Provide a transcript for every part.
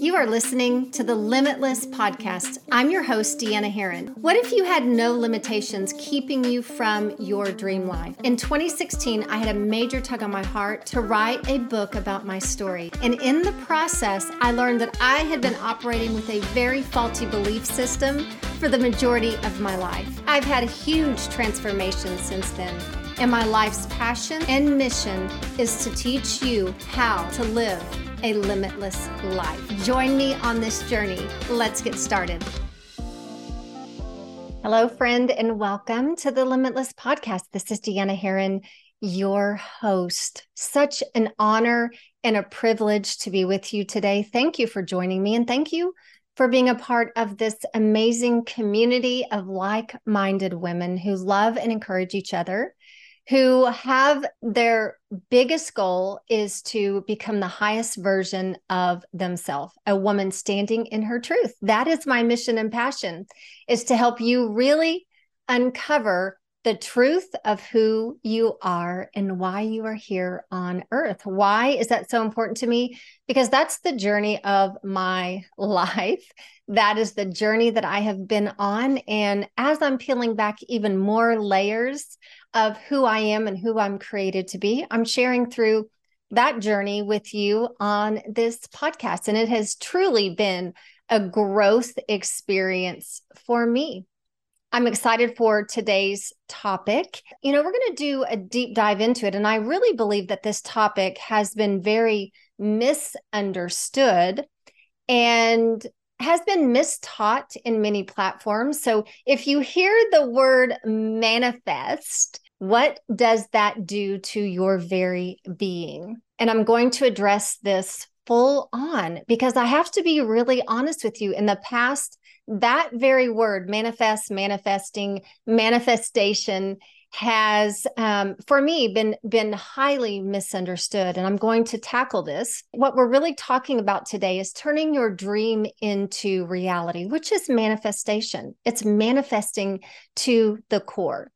You are listening to the Limitless Podcast. I'm your host, Deanna Herrin. What if you had no limitations keeping you from your dream life? In 2016, I had a major tug on my heart to write a book about my story. And in the process, I learned that I had been operating with a very faulty belief system for the majority of my life. I've had a huge transformation since then. And my life's passion and mission is to teach you how to live a limitless life. Join me on this journey. Let's get started. Hello, friend, and welcome to the Limitless Podcast. This is Deanna Herrin, your host. Such an honor and a privilege to be with you today. Thank you for joining me, and thank you for being a part of this amazing community of like-minded women who love and encourage each other, who have their biggest goal is to become the highest version of themselves, a woman standing in her truth. That is my mission and passion, is to help you really uncover the truth of who you are and why you are here on earth. Why is that so important to me? Because that's the journey of my life. That is the journey that I have been on. And as I'm peeling back even more layers of who I am and who I'm created to be, I'm sharing through that journey with you on this podcast. And it has truly been a growth experience for me. I'm excited for today's topic. You know, we're going to do a deep dive into it. And I really believe that this topic has been very misunderstood and has been mistaught in many platforms. So if you hear the word manifest, what does that do to your very being? And I'm going to address this full on because I have to be really honest with you. In the past, that very word, manifest, manifesting, manifestation, has for me been highly misunderstood. And I'm going to tackle this. What we're really talking about today is turning your dream into reality, which is manifestation. It's manifesting to the core.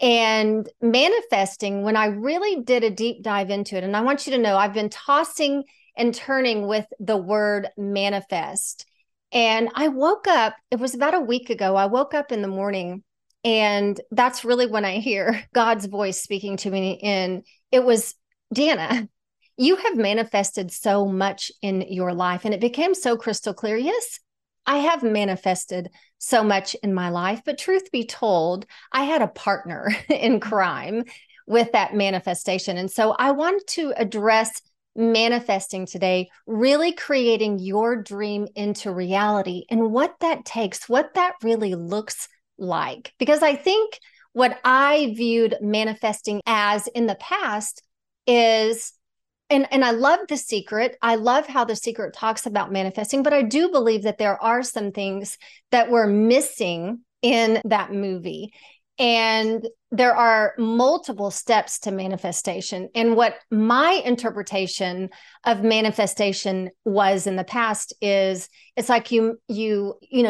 And manifesting, when I really did a deep dive into it, and I want you to know I've been tossing and turning with the word manifest. And I woke up, it was about a week ago, I woke up in the morning, and that's really when I hear God's voice speaking to me. And it was, Deanna, you have manifested so much in your life. And it became so crystal clear. Yes, I have manifested so much in my life. But truth be told, I had a partner in crime with that manifestation. And so I wanted to address manifesting today, really creating your dream into reality and what that takes, what that really looks like. Because I think what I viewed manifesting as in the past is, and I love The Secret. I love how The Secret talks about manifesting, but I do believe that there are some things that were missing in that movie. And there are multiple steps to manifestation. And what my interpretation of manifestation was in the past is, it's like you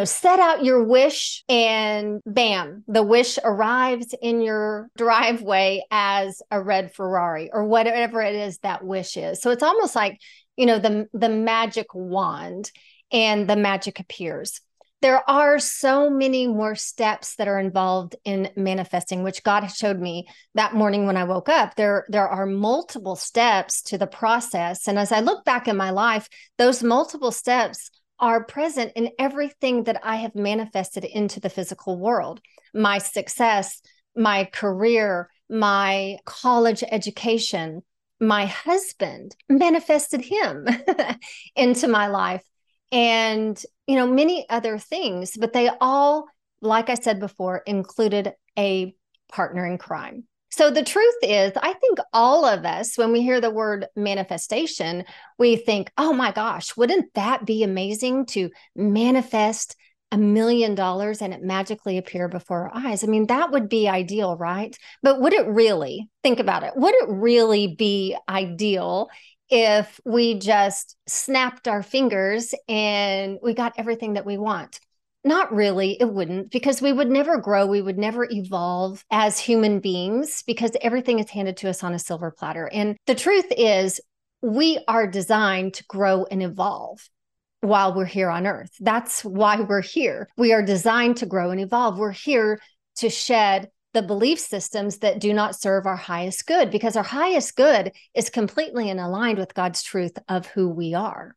set out your wish and bam, the wish arrives in your driveway as a red Ferrari or whatever it is that wish is. So it's almost like, you know, the magic wand and the magic appears. There are so many more steps that are involved in manifesting, which God showed me that morning when I woke up. There are multiple steps to the process. And as I look back in my life, those multiple steps are present in everything that I have manifested into the physical world. My success, my career, my college education, my husband, manifested him into my life. And, you know, many other things, but they all, like I said before, included a partner in crime. So the truth is, I think all of us, when we hear the word manifestation, we think, oh my gosh, wouldn't that be amazing to manifest $1 million and it magically appear before our eyes? I mean, that would be ideal, right? But would it really, think about it, would it really be ideal if we just snapped our fingers and we got everything that we want? Not really, it wouldn't, because we would never grow, we would never evolve as human beings, because everything is handed to us on a silver platter. And the truth is, we are designed to grow and evolve. while we're here on earth. That's why we're here. We are designed to grow and evolve. We're here to shed the belief systems that do not serve our highest good, because our highest good is completely in aligned with God's truth of who we are.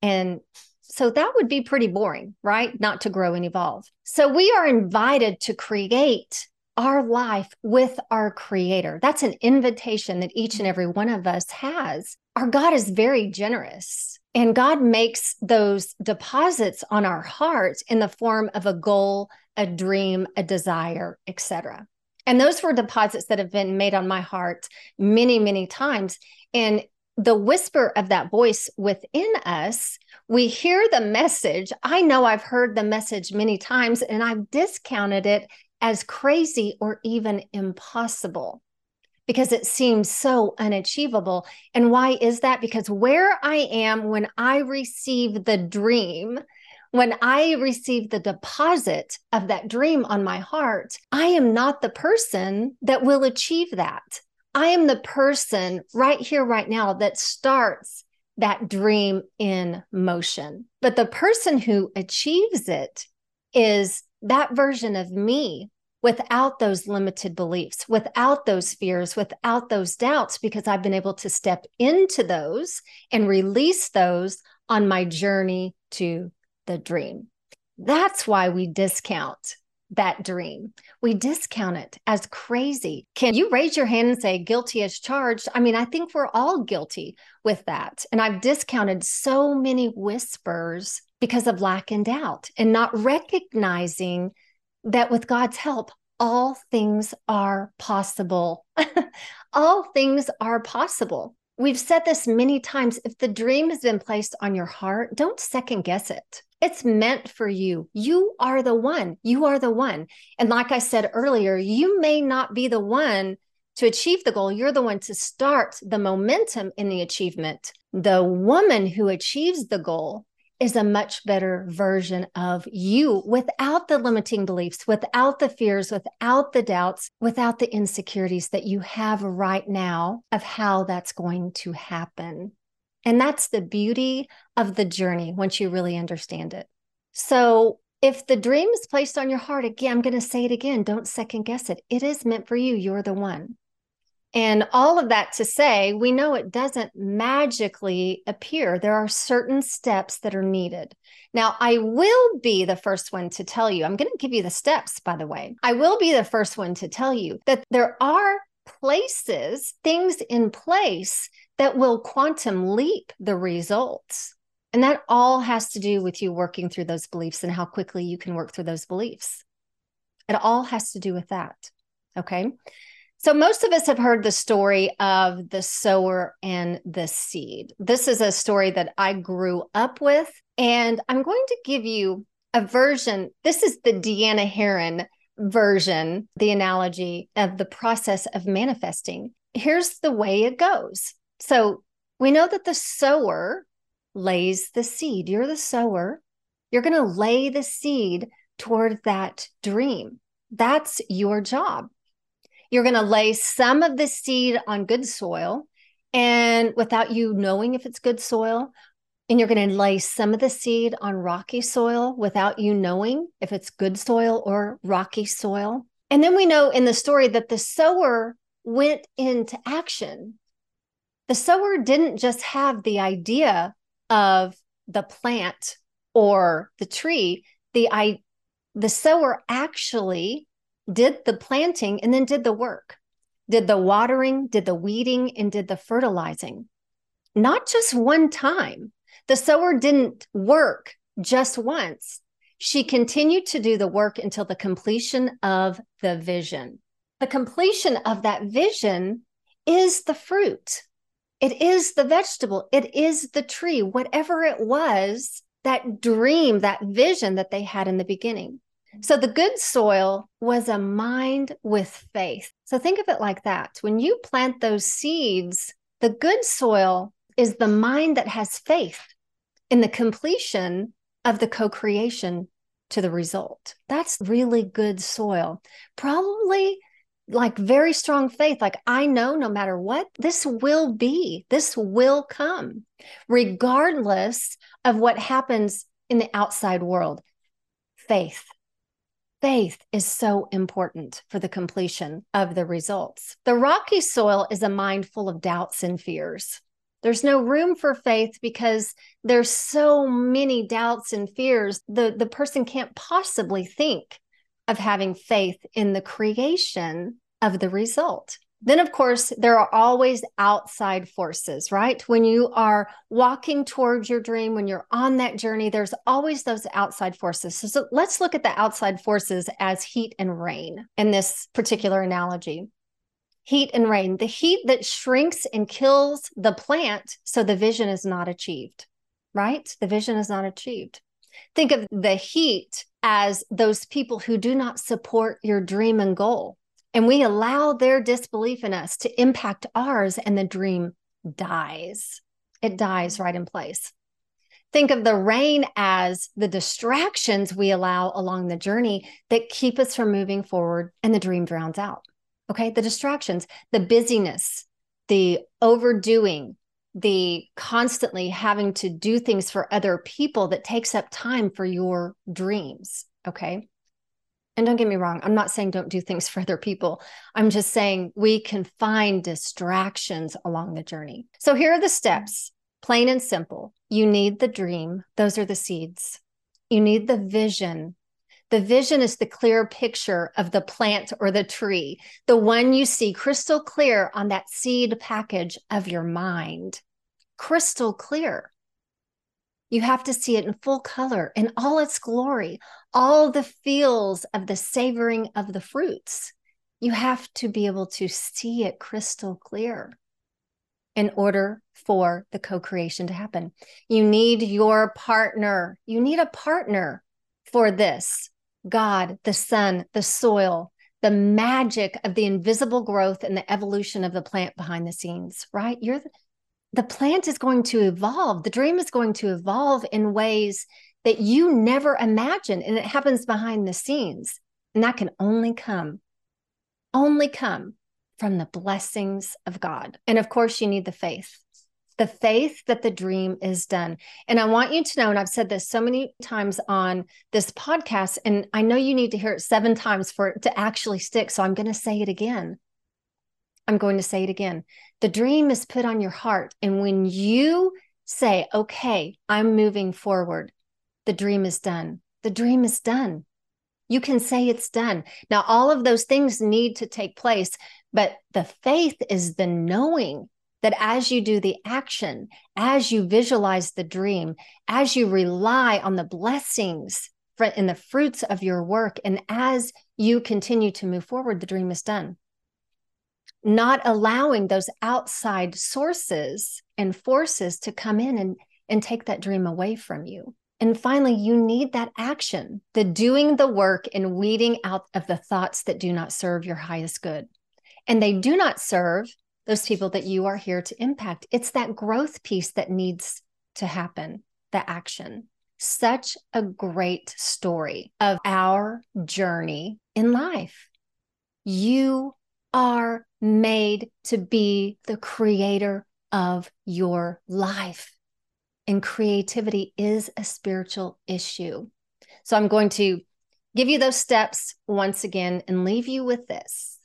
And so that would be pretty boring, right? Not to grow and evolve. So we are invited to create our life with our Creator. That's an invitation that each and every one of us has. Our God is very generous, and God makes those deposits on our hearts in the form of a goal, a dream, a desire, etc. And those were deposits that have been made on my heart many, many times. And the whisper of that voice within us, we hear the message. I know I've heard the message many times, and I've discounted it as crazy or even impossible because it seems so unachievable. And why is that? Because where I am when I receive the dream, when I receive the deposit of that dream on my heart, I am not the person that will achieve that. I am the person right here, right now that starts that dream in motion. But the person who achieves it is that version of me without those limited beliefs, without those fears, without those doubts, because I've been able to step into those and release those on my journey to the dream. That's why we discount that dream. We discount it as crazy. Can you raise your hand and say guilty as charged? I mean, I think we're all guilty with that. And I've discounted so many whispers because of lack and doubt and not recognizing that with God's help, all things are possible. All things are possible. We've said this many times. If the dream has been placed on your heart, don't second guess it. It's meant for you. You are the one. You are the one. And like I said earlier, you may not be the one to achieve the goal. You're the one to start the momentum in the achievement. The woman who achieves the goal is a much better version of you without the limiting beliefs, without the fears, without the doubts, without the insecurities that you have right now of how that's going to happen. And that's the beauty of the journey once you really understand it. So if the dream is placed on your heart, again, I'm going to say it again, don't second guess it. It is meant for you. You're the one. And all of that to say, we know it doesn't magically appear. There are certain steps that are needed. Now, I will be the first one to tell you, I'm going to give you the steps, by the way. I will be the first one to tell you that there are places, things in place that will quantum leap the results. And that all has to do with you working through those beliefs and how quickly you can work through those beliefs. It all has to do with that. Okay. So most of us have heard the story of the sower and the seed. This is a story that I grew up with, and I'm going to give you a version. This is the Deanna Herrin version, the analogy of the process of manifesting. Here's the way it goes. So we know that the sower lays the seed. You're the sower. You're going to lay the seed toward that dream. That's your job. You're going to lay some of the seed on good soil, and without you knowing if it's good soil, and you're going to lay some of the seed on rocky soil without you knowing if it's good soil or rocky soil. And then we know in the story that the sower went into action. The sower didn't just have the idea of the plant or the tree. The sower actually did the planting and then did the work, did the watering, did the weeding, and did the fertilizing. Not just one time. The sower didn't work just once. She continued to do the work until the completion of the vision. The completion of that vision is the fruit. It is the vegetable. It is the tree, whatever it was, that dream, that vision that they had in the beginning. So the good soil was a mind with faith. So think of it like that. When you plant those seeds, the good soil is the mind that has faith in the completion of the co-creation to the result. That's really good soil. Probably like very strong faith, like I know no matter what, this will be, this will come, regardless of what happens in the outside world. Faith. Faith is so important for the completion of the results. The rocky soil is a mind full of doubts and fears. There's no room for faith because there's so many doubts and fears. The person can't possibly think of having faith in the creation of the result. Then, of course, there are always outside forces, right? When you are walking towards your dream, when you're on that journey, there's always those outside forces. So let's look at the outside forces as heat and rain in this particular analogy. Heat and rain, the heat that shrinks and kills the plant so the vision is not achieved, right? The vision is not achieved. Think of the heat as those people who do not support your dream and goal. And we allow their disbelief in us to impact ours, and the dream dies. It dies right in place. Think of the rain as the distractions we allow along the journey that keep us from moving forward, and the dream drowns out. Okay, the distractions, the busyness, the overdoing, the constantly having to do things for other people that takes up time for your dreams. Okay. And don't get me wrong, I'm not saying don't do things for other people. I'm just saying we can find distractions along the journey. So here are the steps, plain and simple. You need the dream. Those are the seeds. You need the vision. The vision is the clear picture of the plant or the tree, the one you see crystal clear on that seed package of your mind. Crystal clear. You have to see it in full color, in all its glory, all the feels of the savoring of the fruits. You have to be able to see it crystal clear in order for the co-creation to happen. You need your partner. You need a partner for this. God, the sun, the soil, the magic of the invisible growth and the evolution of the plant behind the scenes, right? The plant is going to evolve. The dream is going to evolve in ways that you never imagined. And it happens behind the scenes. And that can only come from the blessings of God. And of course, you need the faith that the dream is done. And I want you to know, and I've said this so many times on this podcast, and I know you need to hear it 7 times for it to actually stick. So I'm going to say it again. I'm going to say it again. The dream is put on your heart. And when you say, okay, I'm moving forward, the dream is done. The dream is done. You can say it's done. Now, all of those things need to take place, but the faith is the knowing that as you do the action, as you visualize the dream, as you rely on the blessings and the fruits of your work, and as you continue to move forward, the dream is done. Not allowing those outside sources and forces to come in and take that dream away from you. And finally, you need that action, the doing the work and weeding out of the thoughts that do not serve your highest good. And they do not serve those people that you are here to impact. It's that growth piece that needs to happen, the action. Such a great story of our journey in life. You are made to be the creator of your life. And creativity is a spiritual issue. So I'm going to give you those steps once again and leave you with this.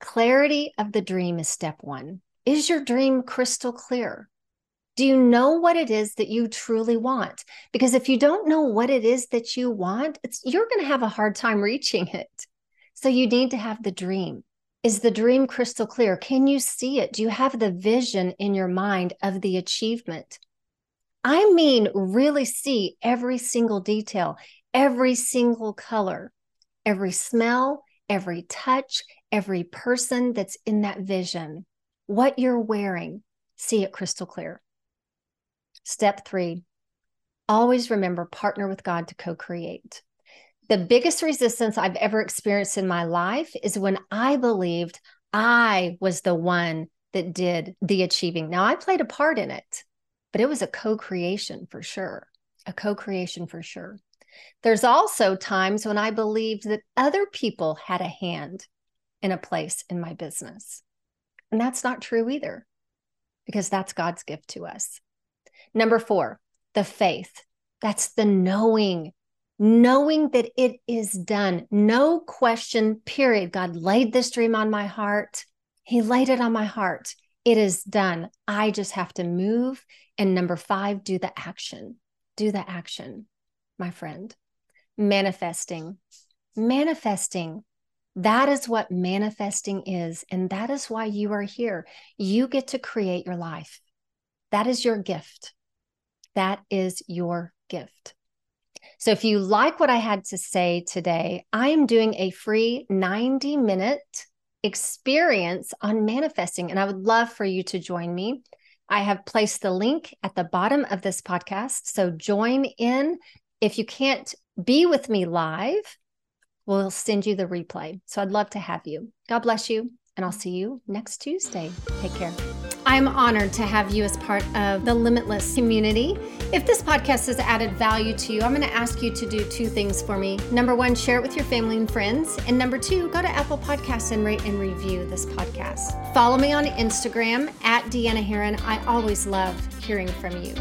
Clarity of the dream is step 1. Is your dream crystal clear? Do you know what it is that you truly want? Because if you don't know what it is that you want, you're going to have a hard time reaching it. So you need to have the dream. Is the dream crystal clear? Can you see it? Do you have the vision in your mind of the achievement? I mean, really see every single detail, every single color, every smell, every touch, every person that's in that vision, what you're wearing, see it crystal clear. Step 3, always remember, partner with God to co-create. The biggest resistance I've ever experienced in my life is when I believed I was the one that did the achieving. Now, I played a part in it, but it was a co-creation for sure, a co-creation for sure. There's also times when I believed that other people had a hand in a place in my business. And that's not true either, because that's God's gift to us. Number 4, the faith. That's the knowing that it is done. No question, period. God laid this dream on my heart. He laid it on my heart. It is done. I just have to move. And number 5, do the action. Do the action, my friend. Manifesting. That is what manifesting is. And that is why you are here. You get to create your life. That is your gift. That is your gift. So if you like what I had to say today, I am doing a free 90-minute experience on manifesting, and I would love for you to join me. I have placed the link at the bottom of this podcast, so join in. If you can't be with me live, we'll send you the replay. So I'd love to have you. God bless you, and I'll see you next Tuesday. Take care. I'm honored to have you as part of the Limitless community. If this podcast has added value to you, I'm going to ask you to do 2 things for me. Number 1, share it with your family and friends. And number 2, go to Apple Podcasts and rate and review this podcast. Follow me on Instagram @DeannaHerrin. I always love hearing from you.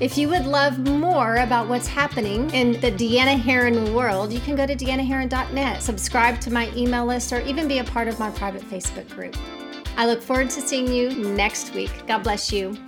If you would love more about what's happening in the Deanna Herrin world, you can go to DeannaHerrin.net, subscribe to my email list, or even be a part of my private Facebook group. I look forward to seeing you next week. God bless you.